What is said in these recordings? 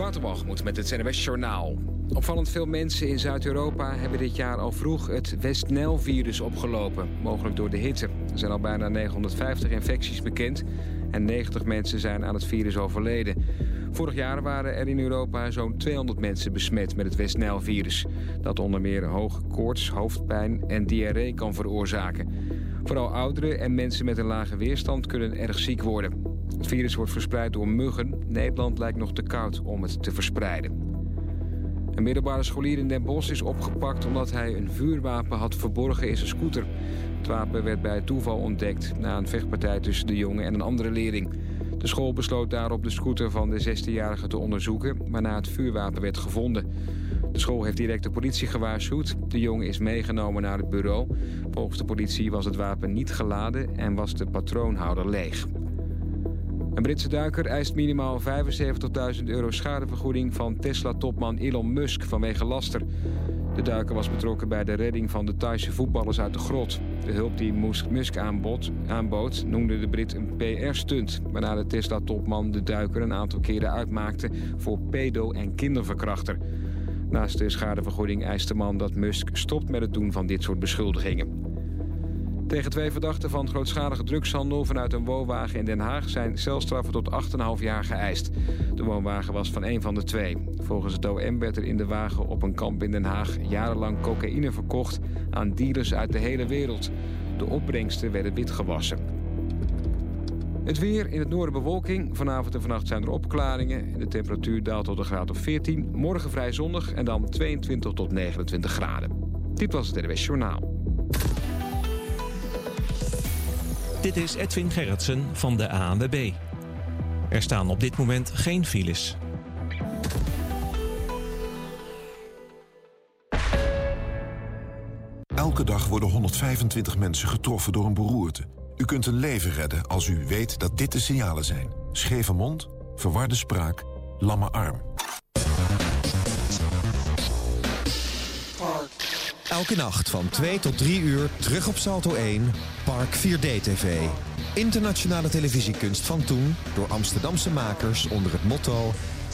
Waterwalgemoed met het CNWS Journaal. Opvallend veel mensen in Zuid-Europa hebben dit jaar al vroeg het West-Nijl virus opgelopen, mogelijk door de hitte. Er zijn al bijna 950 infecties bekend en 90 mensen zijn aan het virus overleden. Vorig jaar waren er in Europa zo'n 200 mensen besmet met het West-Nijl virus, dat onder meer hoge koorts, hoofdpijn en diarree kan veroorzaken. Vooral ouderen en mensen met een lage weerstand kunnen erg ziek worden. Het virus wordt verspreid door muggen. Nederland lijkt nog te koud om het te verspreiden. Een middelbare scholier in Den Bosch is opgepakt omdat hij een vuurwapen had verborgen in zijn scooter. Het wapen werd bij toeval ontdekt na een vechtpartij tussen de jongen en een andere leerling. De school besloot daarop de scooter van de 16-jarige te onderzoeken, waarna het vuurwapen werd gevonden. De school heeft direct de politie gewaarschuwd. De jongen is meegenomen naar het bureau. Volgens de politie was het wapen niet geladen en was de patroonhouder leeg. Een Britse duiker eist minimaal €75.000 schadevergoeding van Tesla-topman Elon Musk vanwege laster. De duiker was betrokken bij de redding van de Thaise voetballers uit de grot. De hulp die Musk aanbood noemde de Brit een PR-stunt, waarna de Tesla-topman de duiker een aantal keren uitmaakte voor pedo- en kinderverkrachter. Naast de schadevergoeding eist de man dat Musk stopt met het doen van dit soort beschuldigingen. Tegen 2 verdachten van grootschalige drugshandel vanuit een woonwagen in Den Haag zijn celstraffen tot 8,5 jaar geëist. De woonwagen was van een van de twee. Volgens het OM werd er in de wagen op een kamp in Den Haag jarenlang cocaïne verkocht aan dealers uit de hele wereld. De opbrengsten werden witgewassen. Het weer, in het noorden bewolking. Vanavond en vannacht zijn er opklaringen. De temperatuur daalt tot een graad of 14. Morgen vrij zonnig en dan 22 tot 29 graden. Dit was het NWS Journaal. Dit is Edwin Gerritsen van de ANWB. Er staan op dit moment geen files. Elke dag worden 125 mensen getroffen door een beroerte. U kunt een leven redden als u weet dat dit de signalen zijn: scheve mond, verwarde spraak, lamme arm. Elke nacht van 2 tot 3 uur terug op Salto 1, Park 4D-TV. Internationale televisiekunst van toen door Amsterdamse makers onder het motto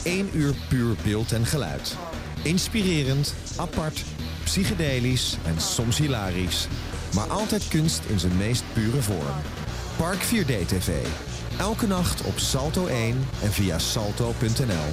1 uur puur beeld en geluid. Inspirerend, apart, psychedelisch en soms hilarisch. Maar altijd kunst in zijn meest pure vorm. Park 4D-TV. Elke nacht op Salto 1 en via salto.nl.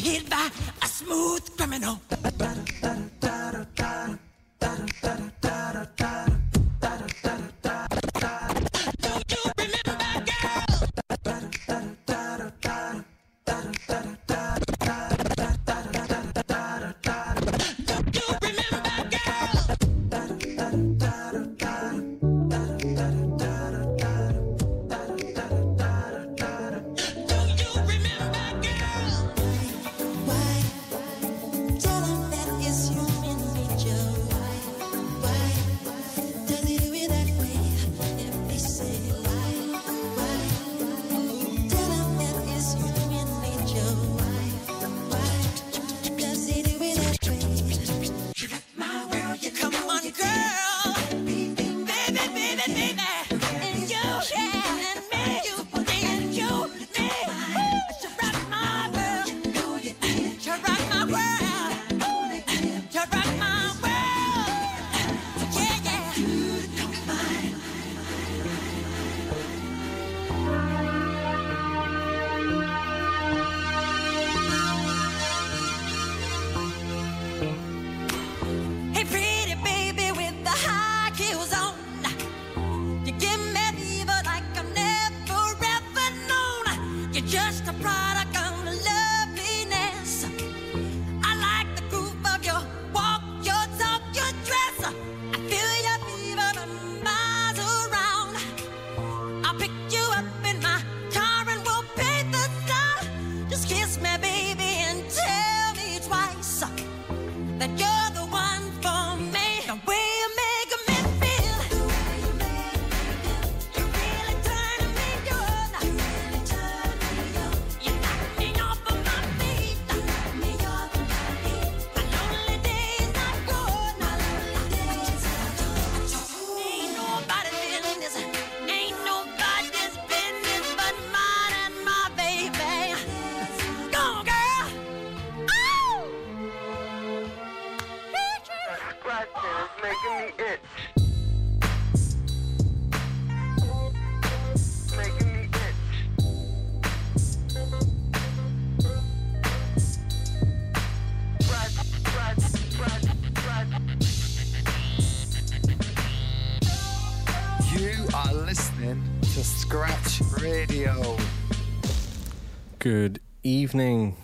hit by a smooth criminal.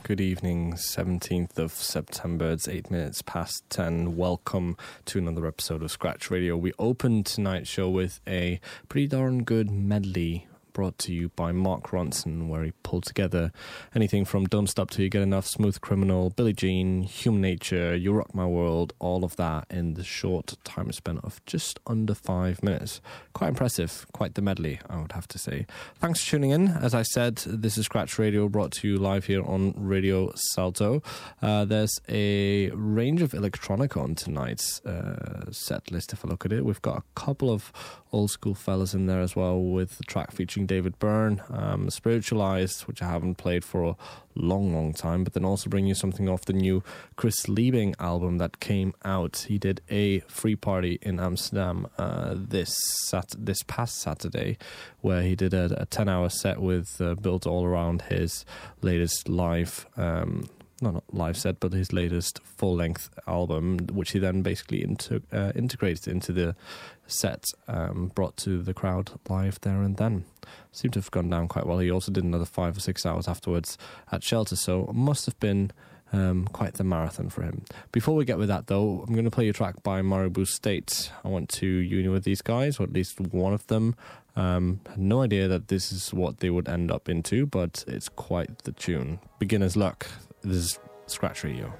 Good evening, 17th of September, it's 8 minutes past 10. Welcome to another episode of Scratch Radio. We opened tonight's show with a pretty darn good medley brought to you by Mark Ronson, where he pulled together anything from Don't Stop Till You Get Enough, Smooth Criminal, Billie Jean, Human Nature, You Rock My World, all of that in the short time span of just under 5 minutes. Quite impressive, quite the medley, I would have to say. Thanks for tuning in. As I said, this is Scratch Radio, brought to you live here on Radio Salto. There's a range of electronic on tonight's set list, if I look at it. We've got a couple of old school fellas in there as well, with the track featuring David Byrne, Spiritualized, which I haven't played for a long time, but then also bring you something off the new Chris Liebing album that came out. He did a free party in Amsterdam this past Saturday, where he did a 10-hour set with built all around his latest live not live set, but his latest full-length album, which he then basically integrated into the set, brought to the crowd live there and then. Seemed to have gone down quite well. He also did another 5 or 6 hours afterwards at Shelter, so it must have been quite the marathon for him. Before we get with that, though, I'm going to play a track by Maribou State. I went to uni with these guys, or at least one of them. Had no idea that this is what they would end up into, but it's quite the tune. Beginner's Luck. This is Scratch Radio.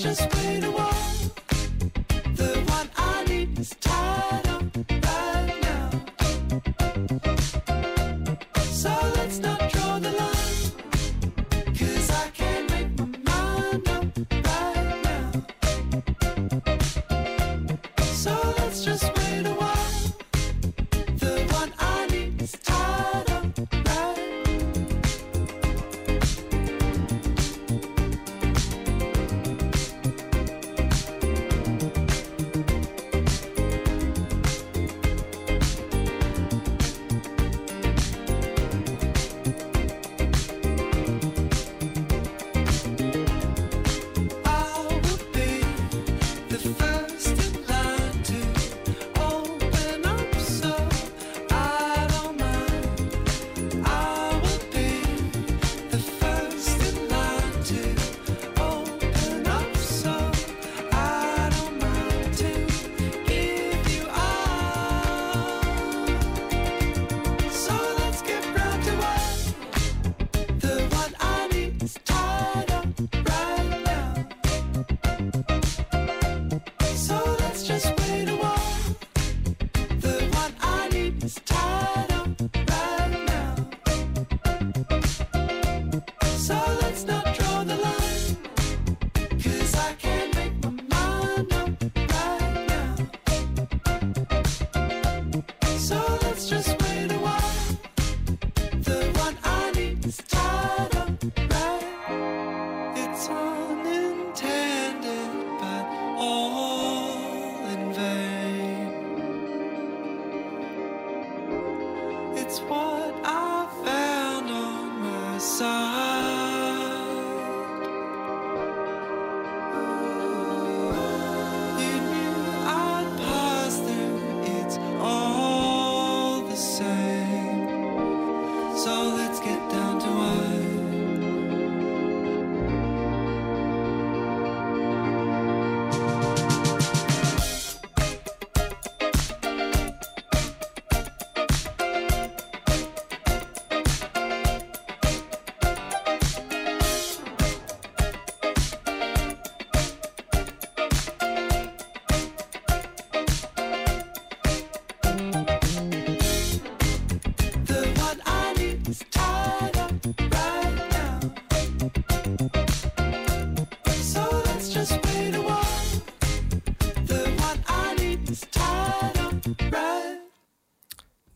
Just wait a while. The one I need is tied up.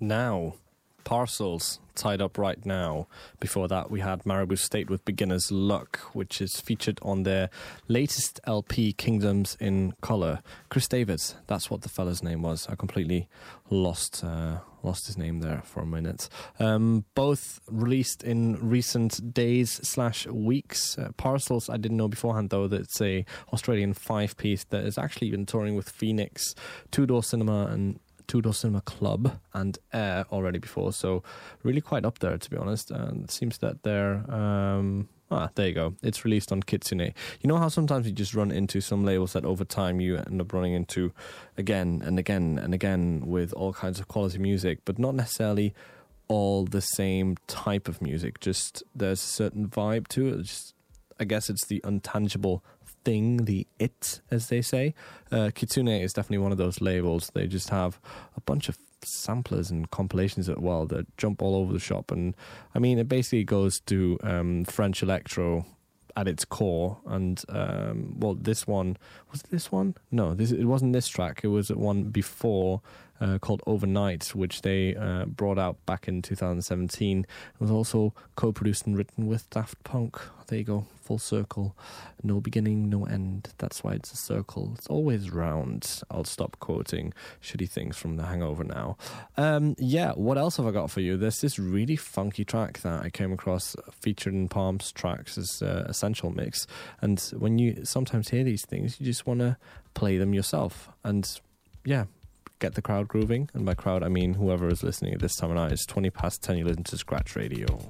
Now. Parcels, Tied Up Right Now. Before that, we had Maribou State with Beginner's Luck, which is featured on their latest LP, Kingdoms in Colour. Chris Davids, that's what the fella's name was. I completely lost his name there for a minute. Both released in recent days/weeks. Parcels, I didn't know beforehand, though, that it's a Australian 5-piece that has actually been touring with Phoenix, Two Door Cinema and Two Door Cinema Club and Air already before, so really quite up there, to be honest. And it seems that they're there you go, it's released on Kitsune. You know how sometimes you just run into some labels that over time you end up running into again and again and again with all kinds of quality music, but not necessarily all the same type of music, just there's a certain vibe to it. Just, I guess it's the intangible thing, the it, as they say. Kitsune is definitely one of those labels. They just have a bunch of samplers and compilations as well that jump all over the shop. And I mean, it basically goes to French electro at its core. And it wasn't this track, it was one before, called Overnight, which they brought out back in 2017. It was also co-produced and written with Daft Punk. There you go, full circle. No beginning, no end. That's why it's a circle. It's always round. I'll stop quoting shitty things from The Hangover now. What else have I got for you? There's this really funky track that I came across featured in Palm's tracks as Essential Mix. And when you sometimes hear these things, you just want to play them yourself. And yeah, get the crowd grooving. And by crowd, I mean whoever is listening at this time of night. It's 10:20, you listen to Scratch Radio.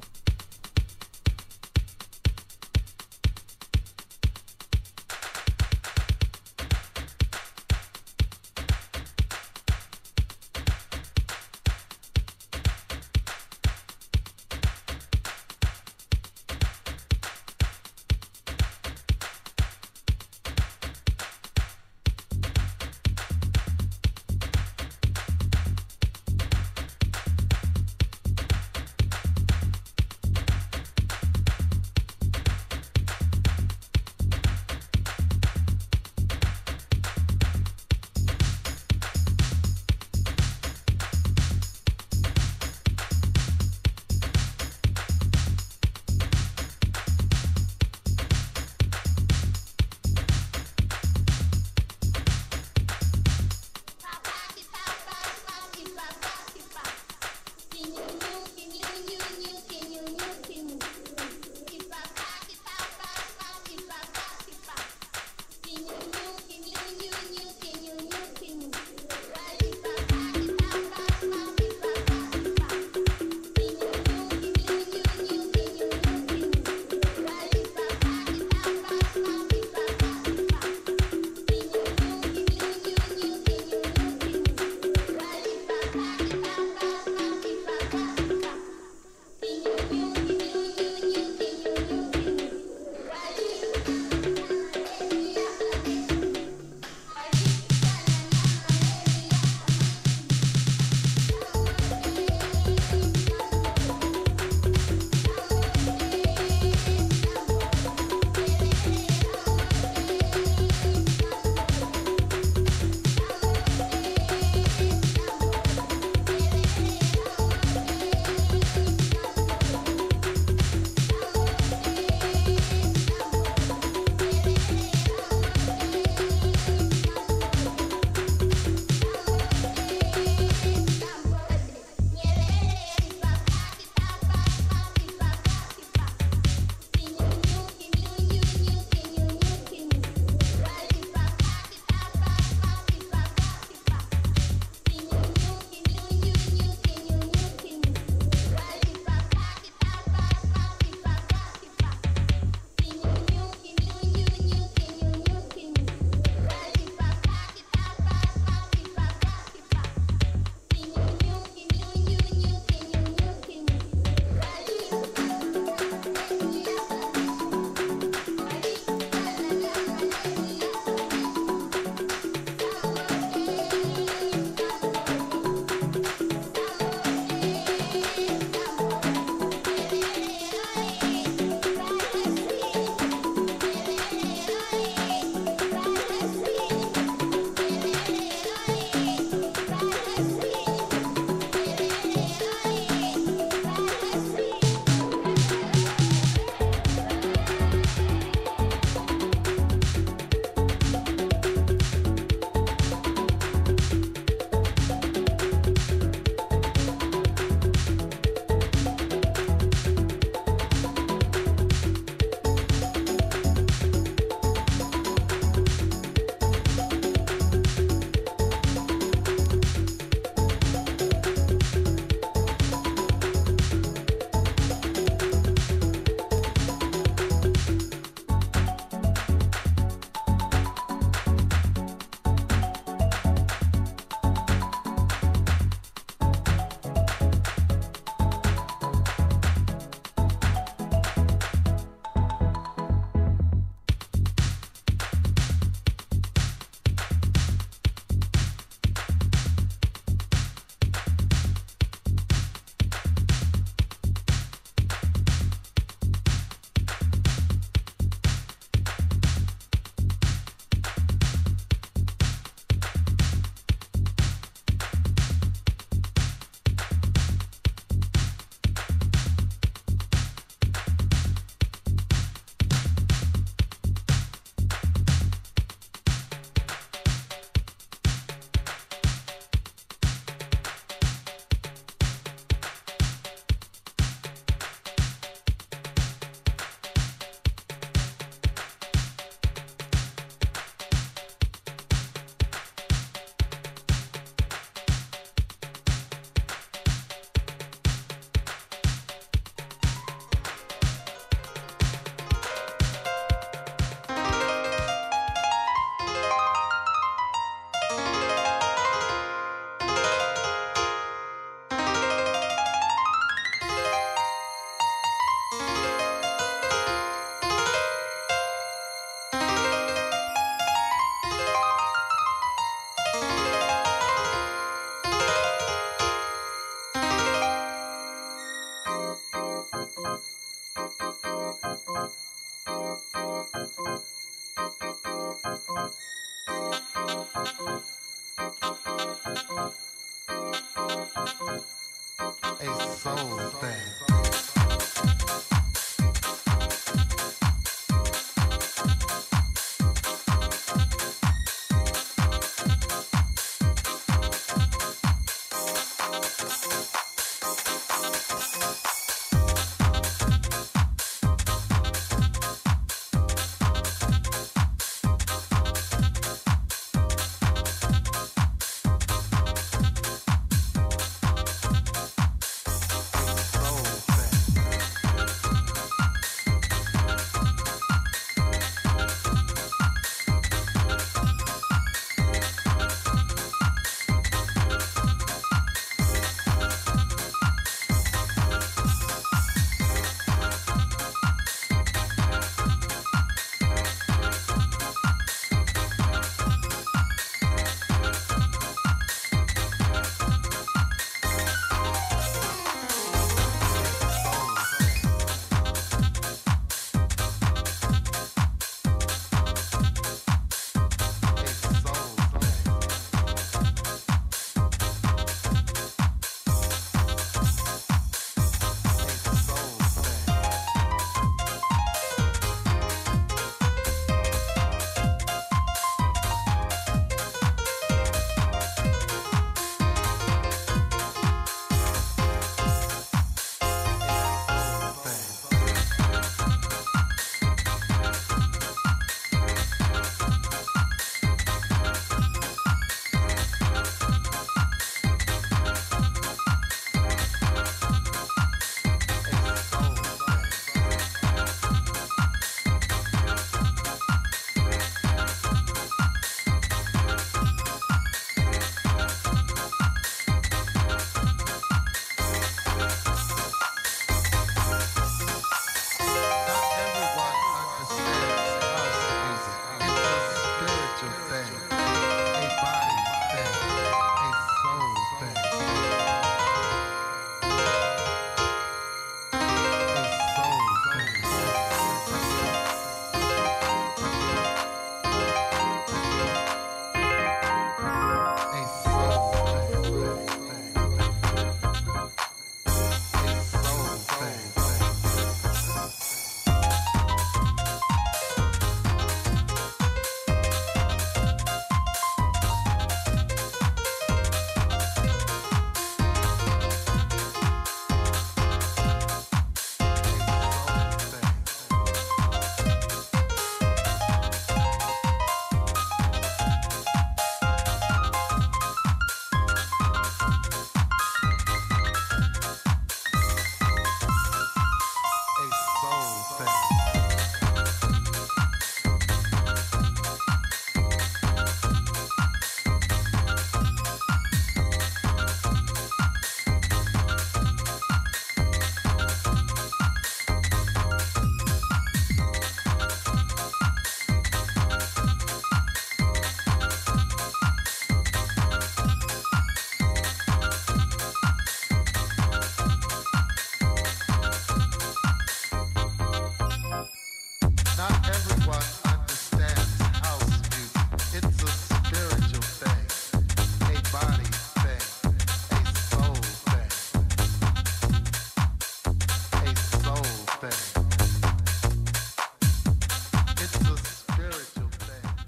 a soul thing.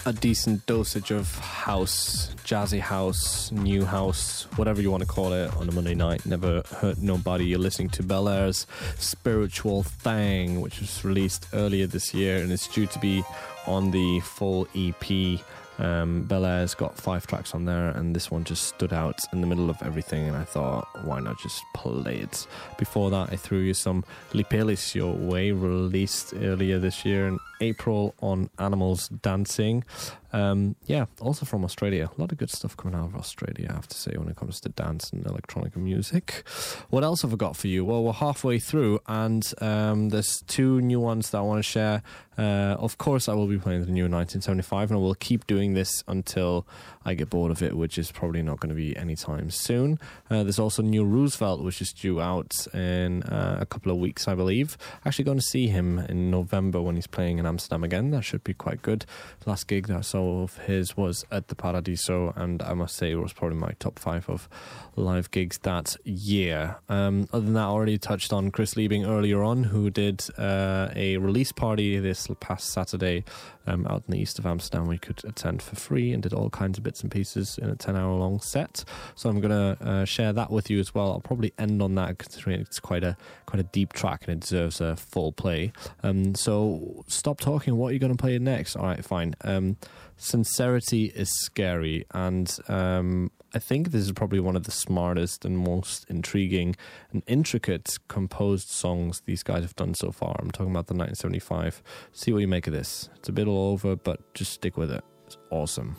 A decent dosage of house, jazzy house, new house, whatever you want to call it, on a Monday night. Never hurt nobody. You're listening to Bel Air's Spiritual Thang, which was released earlier this year, and it's due to be on the full EP. Bel Air's got 5 tracks on there, and this one just stood out in the middle of everything, and I thought, why not just play it? Before that, I threw you some Lipelis your way, released earlier this year in April on Animals Dancing. Yeah, also from Australia. A lot of good stuff coming out of Australia, I have to say, when it comes to dance and electronic music. What else have I got for you? Well, we're halfway through, and there's 2 new ones that I want to share. Of course, I will be playing the new 1975, and I will keep doing this until I get bored of it, which is probably not going to be anytime soon. There's also new Roosevelt, which is due out in a couple of weeks, I believe. Actually going to see him in November when he's playing in Amsterdam again. That should be quite good. Last gig that I saw of his was at the Paradiso, and I must say it was probably my top five of live gigs that year. Other than that, I already touched on Chris Liebing earlier on, who did a release party this past Saturday out in the east of Amsterdam. We could attend for free and did all kinds of bits and pieces in a 10-hour long set. So I'm going to share that with you as well. I'll probably end on that considering it's quite a deep track and it deserves a full play. So stop talking. What are you going to play next? All right, fine. Sincerity is scary, and I think this is probably one of the smartest and most intriguing and intricate composed songs these guys have done so far. I'm talking about The 1975. See what you make of this. It's a bit all over, but just stick with it. It's awesome.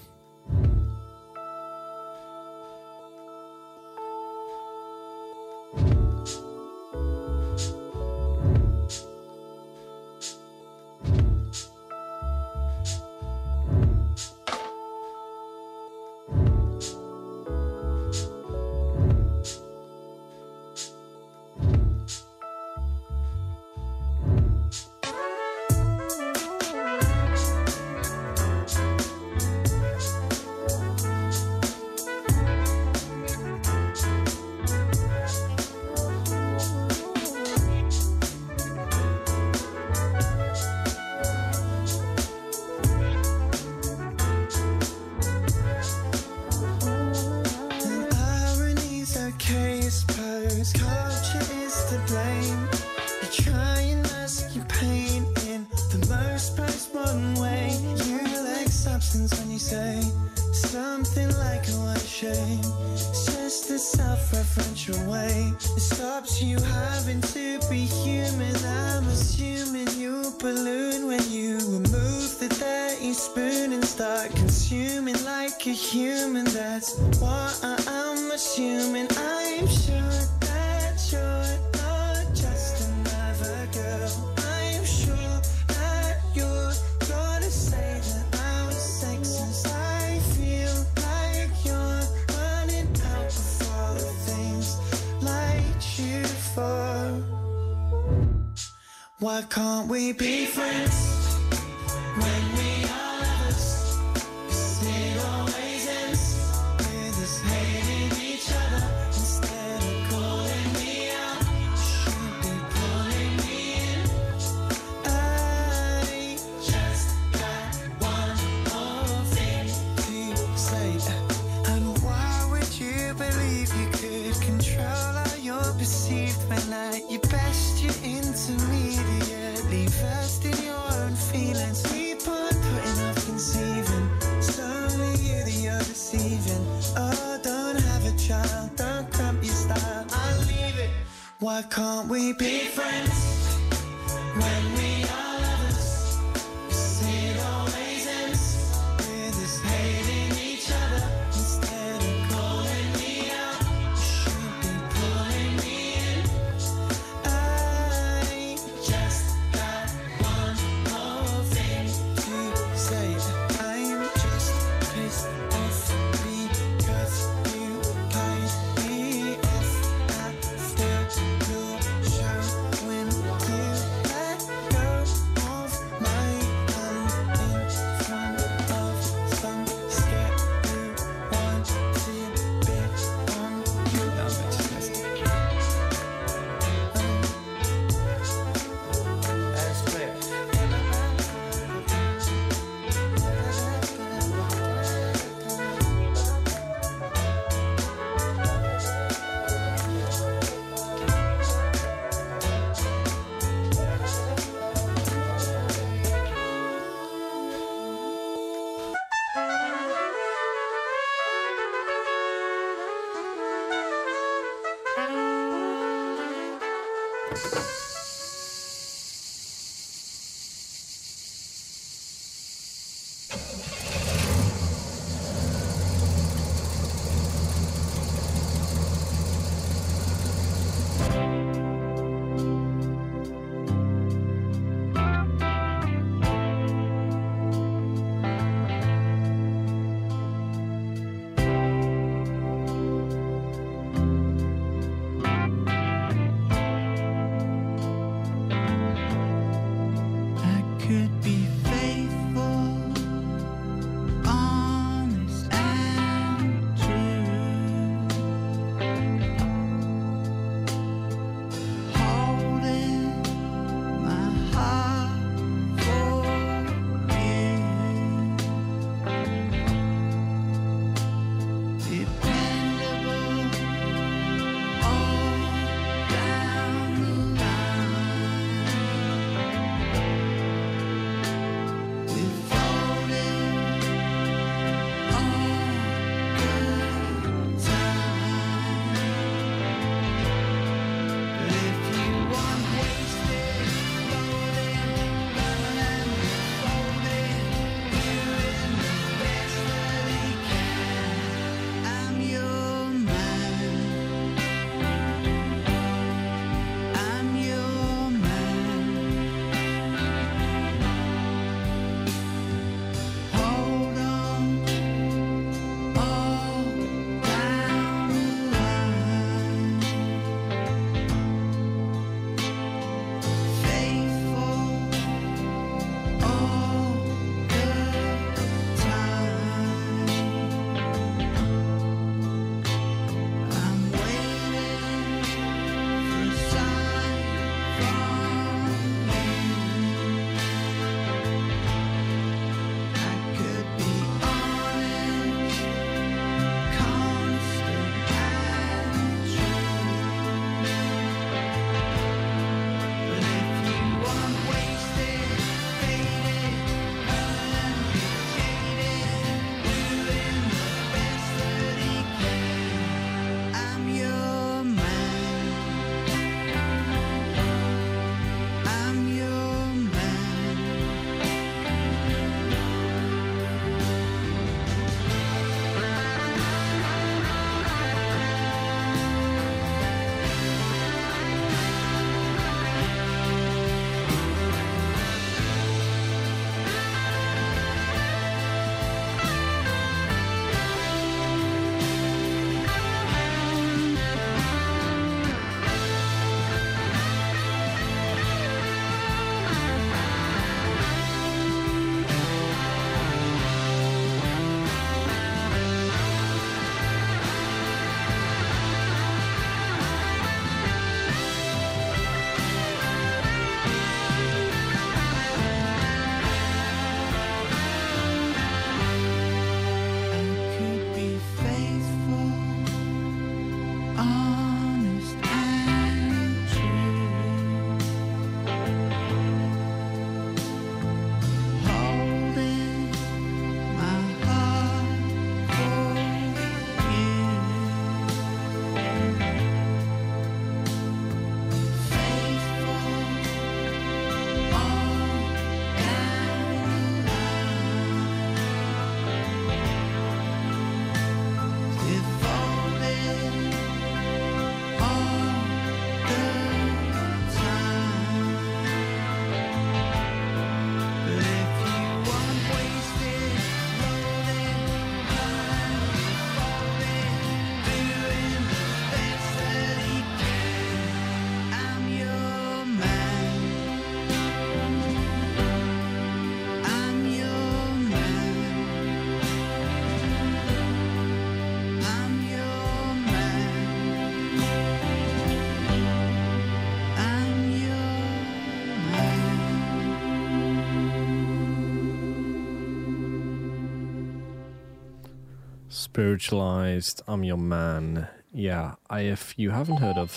Spiritualized, I'm Your Man. Yeah, if you haven't heard of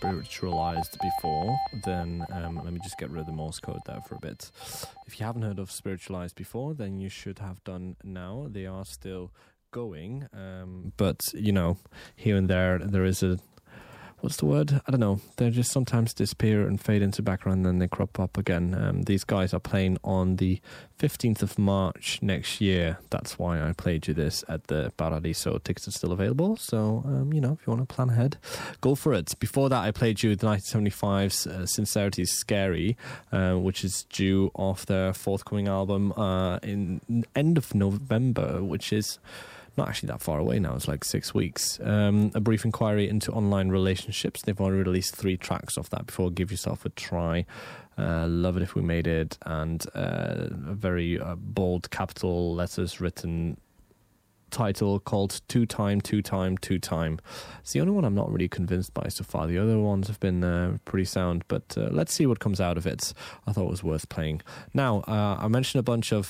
Spiritualized before, then let me just get rid of the Morse code there for a bit. If you haven't heard of Spiritualized before, then you should have done now. They are still going, but, you know, here and there is a... What's the word? I don't know. They just sometimes disappear and fade into background and then they crop up again. These guys are playing on the 15th of March next year. That's why I played you this at the Paradiso. Tickets are still available. So, you know, if you want to plan ahead, go for it. Before that, I played you the 1975's Sincerity is Scary, which is due off their forthcoming album in end of November, which is... not actually that far away now, it's like 6 weeks. A Brief Inquiry into Online Relationships. They've already released 3 tracks off that before. Give Yourself a Try, Love It If We Made It, and a very bold capital letters written title called Two Time, Two Time, Two Time. It's the only one I'm not really convinced by so far. The other ones have been pretty sound, but let's see what comes out of it. I thought it was worth playing. Now, I mentioned a bunch of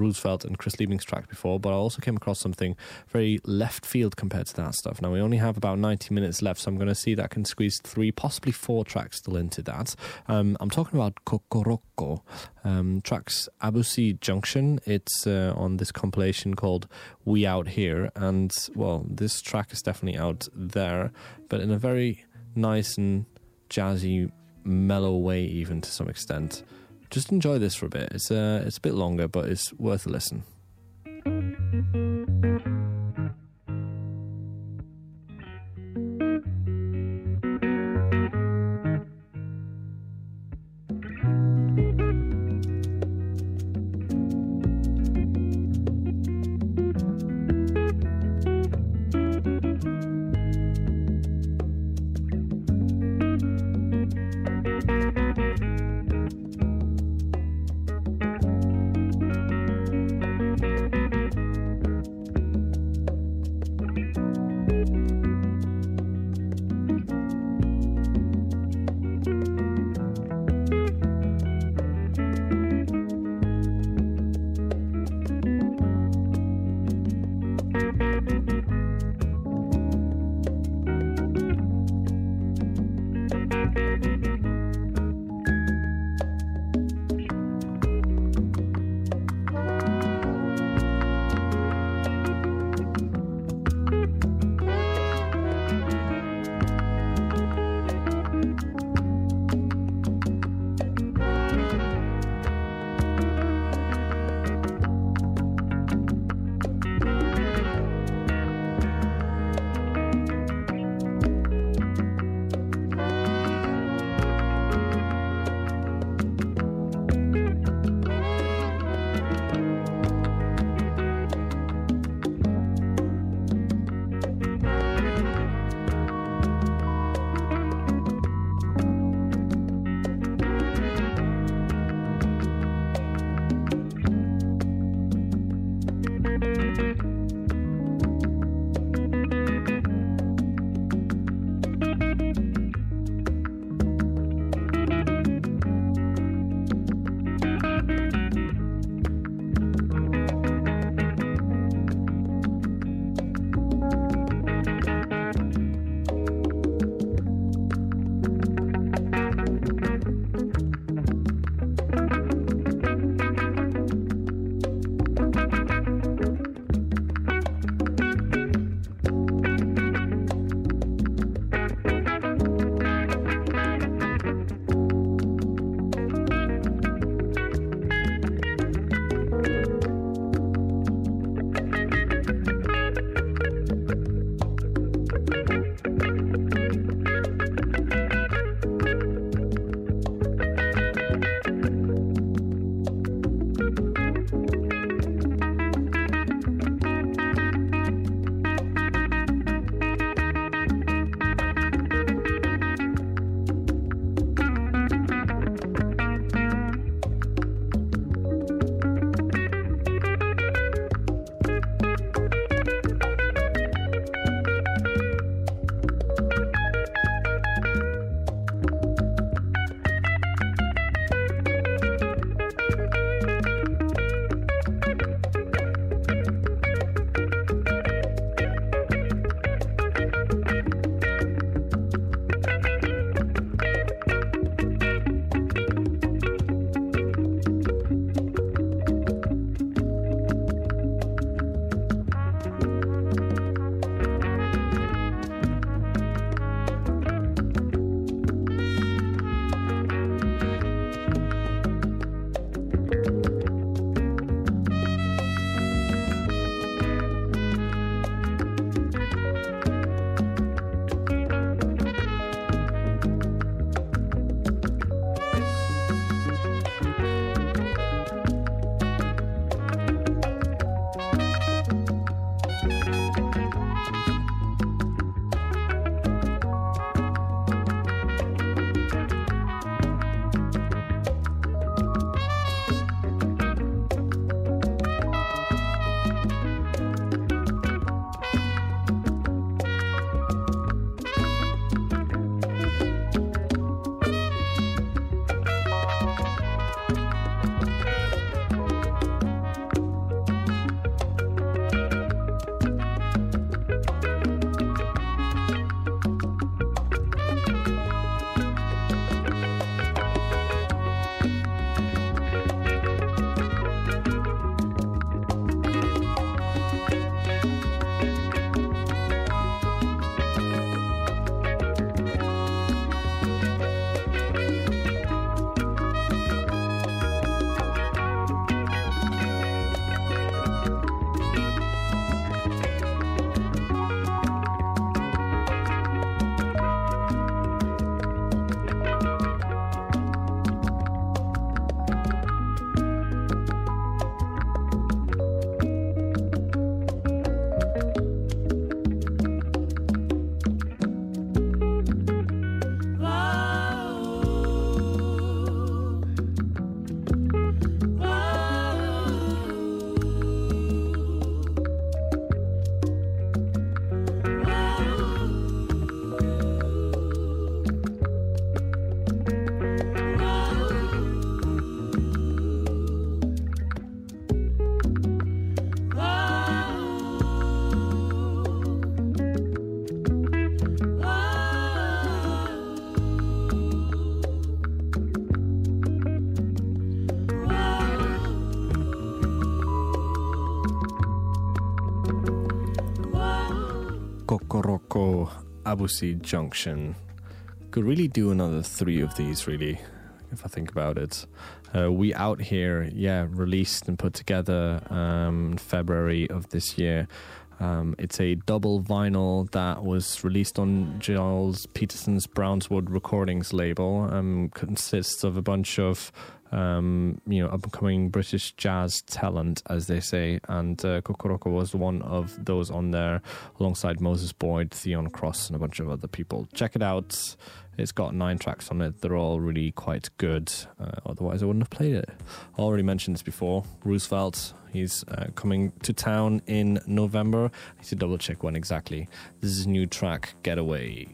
Roosevelt and Chris Liebing's track before, but I also came across something very left field compared to that stuff. Now, we only have about 90 minutes left, so I'm going to see that I can squeeze 3, possibly 4 tracks still into that. I'm talking about Kokoroko. Tracks Abusi Junction. It's on this compilation called We Out Here, and well, this track is definitely out there, but in a very nice and jazzy, mellow way, even to some extent. Just enjoy this for a bit. It's a bit longer, but it's worth a listen. Kokoroko, Abusi Junction. Could really do another three of these, really, if I think about it. We Out Here, released and put together in February of this year. It's a double vinyl that was released on Giles Peterson's Brownswood Recordings label. Consists of a bunch of up-and-coming British jazz talent, as they say, and Kokoroko was one of those on there, alongside Moses Boyd, Theon Cross, and a bunch of other people. Check it out. It's got 9 tracks on it. They're all really quite good. Otherwise, I wouldn't have played it. I already mentioned this before. Roosevelt, he's coming to town in November. I need to double-check when exactly. This is his new track, Getaway.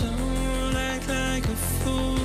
Don't act like a fool.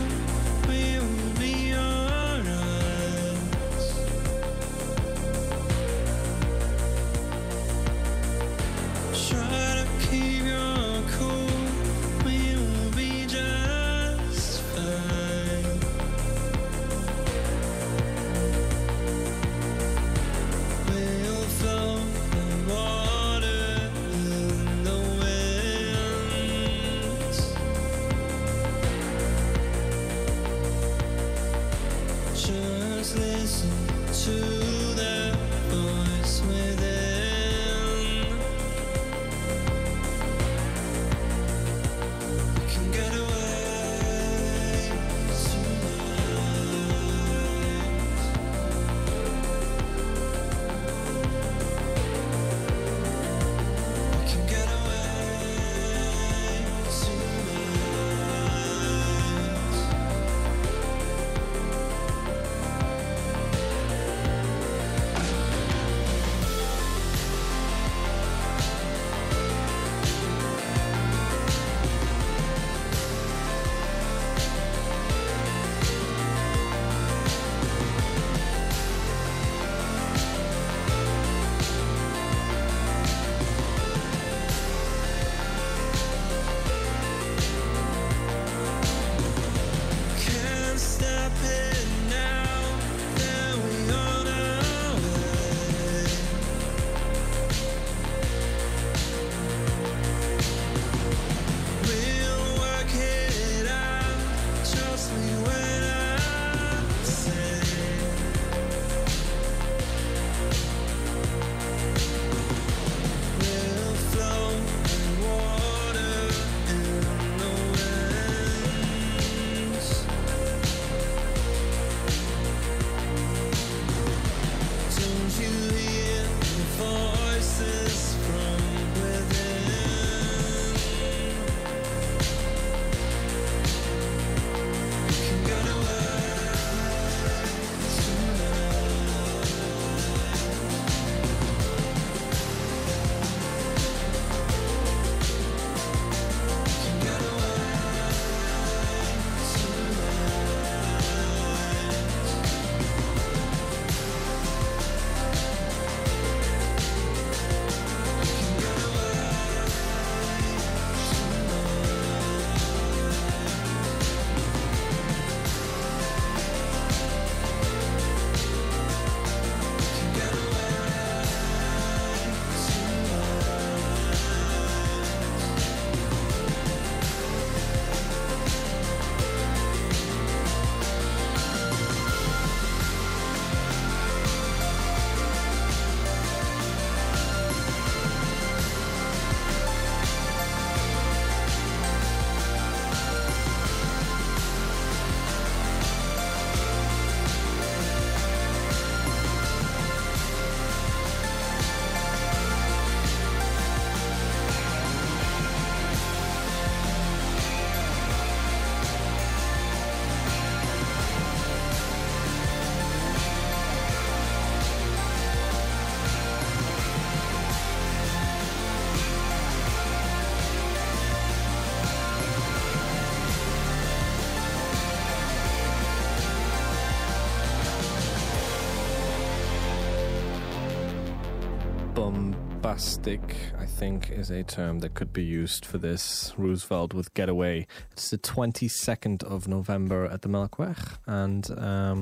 Plastic, I think, is a term that could be used for this. Roosevelt with Getaway. It's the 22nd of November at the Melkweg, and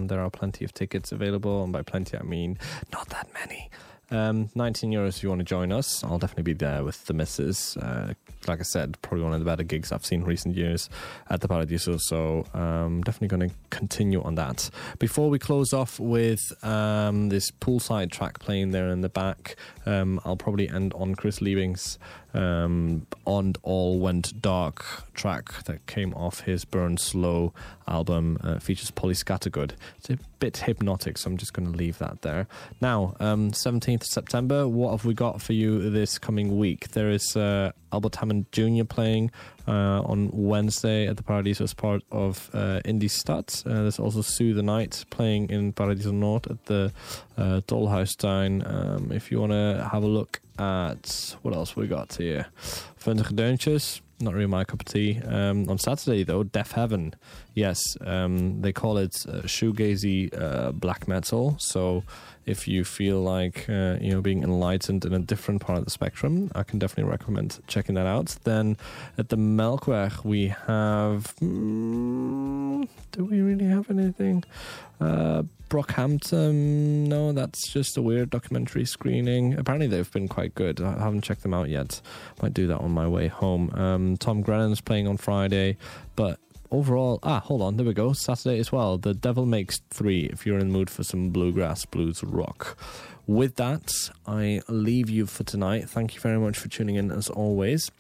there are plenty of tickets available, and by plenty I mean not that many. €19 if you want to join us. I'll definitely be there with the missus. Like I said, probably one of the better gigs I've seen in recent years at the Paradiso, so definitely going to continue on that. Before we close off with this poolside track playing there in the back, I'll probably end on Chris Liebing's On All Went Dark track that came off his Burn Slow album. Features Polly Scattergood. It's a bit hypnotic, so I'm just going to leave that there. Now, 17th September, what have we got for you this coming week? There is Albert Hammond Jr. playing on Wednesday at the Paradiso as part of Indie Stadt. There's also Sue the Night playing in Paradiso North at the Dolhuistuin. If you want to have a look at what else we got here. Vuntige Deuntjes, not really my cup of tea. On Saturday though, Deaf Heaven. Yes, they call it shoegazy black metal. So if you feel like being enlightened in a different part of the spectrum, I can definitely recommend checking that out. Then at the Melkweg we have do we really have anything? Brockhampton, no, that's just a weird documentary screening. Apparently they've been quite good. I haven't checked them out yet. Might do that on my way home. Tom Grennan's playing on Friday, but overall, hold on, there we go, Saturday as well, The Devil Makes Three, if you're in the mood for some bluegrass, blues, rock. With that, I leave you for tonight. Thank you very much for tuning in as always.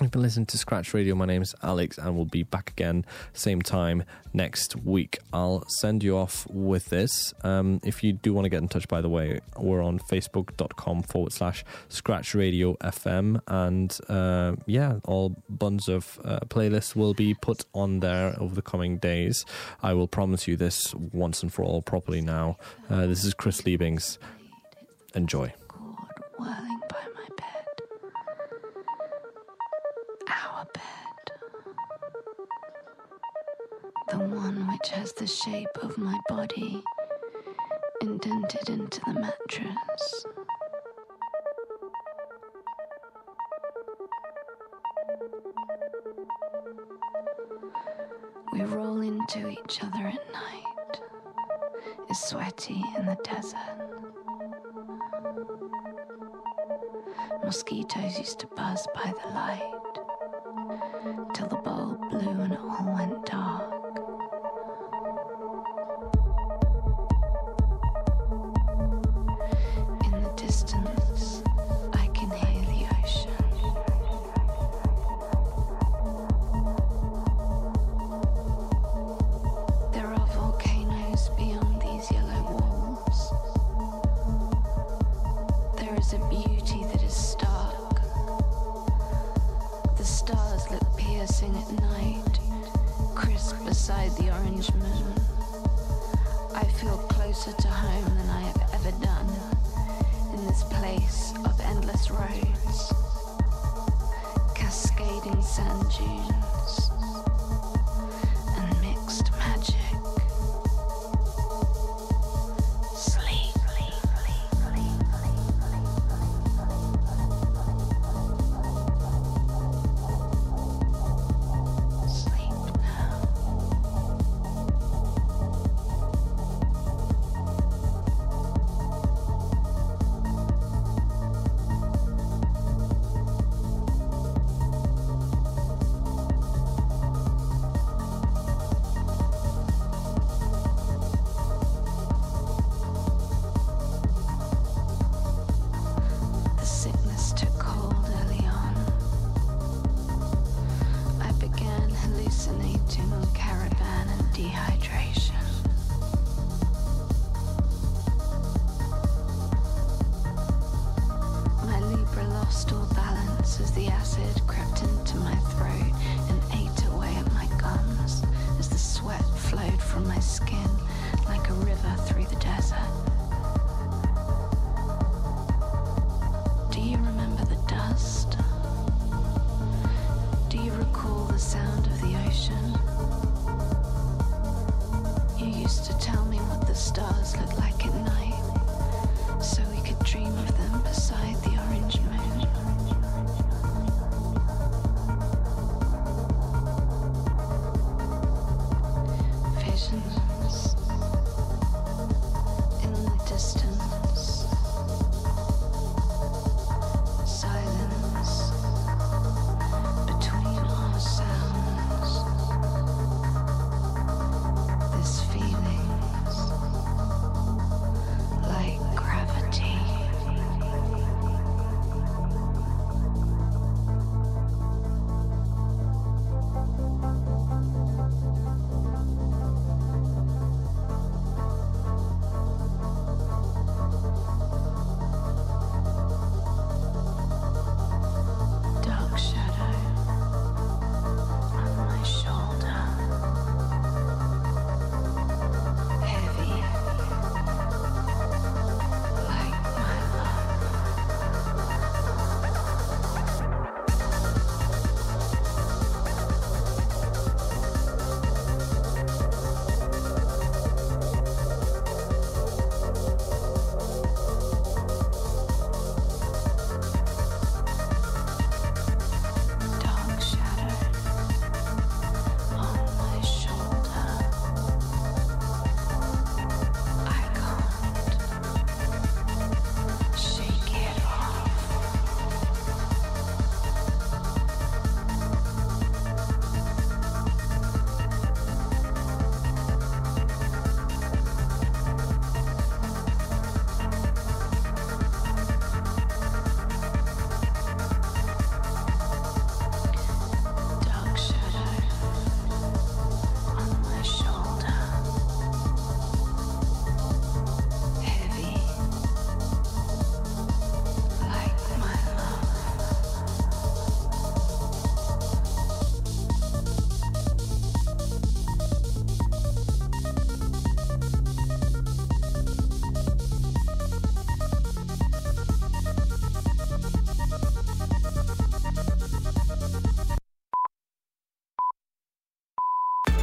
You've been listening to Scratch Radio. My name is Alex, and we'll be back again same time next week. I'll send you off with this. If you do want to get in touch, by the way, we're on facebook.com/Scratch Radio FM, and all bunch of playlists will be put on there over the coming days. I will promise you this once and for all properly now. This is Chris Liebings. Enjoy. The one which has the shape of my body indented into the mattress. We roll into each other at night. It's sweaty in the desert. Mosquitoes used to buzz by the light till the bulb blew and it all went dark. Junction.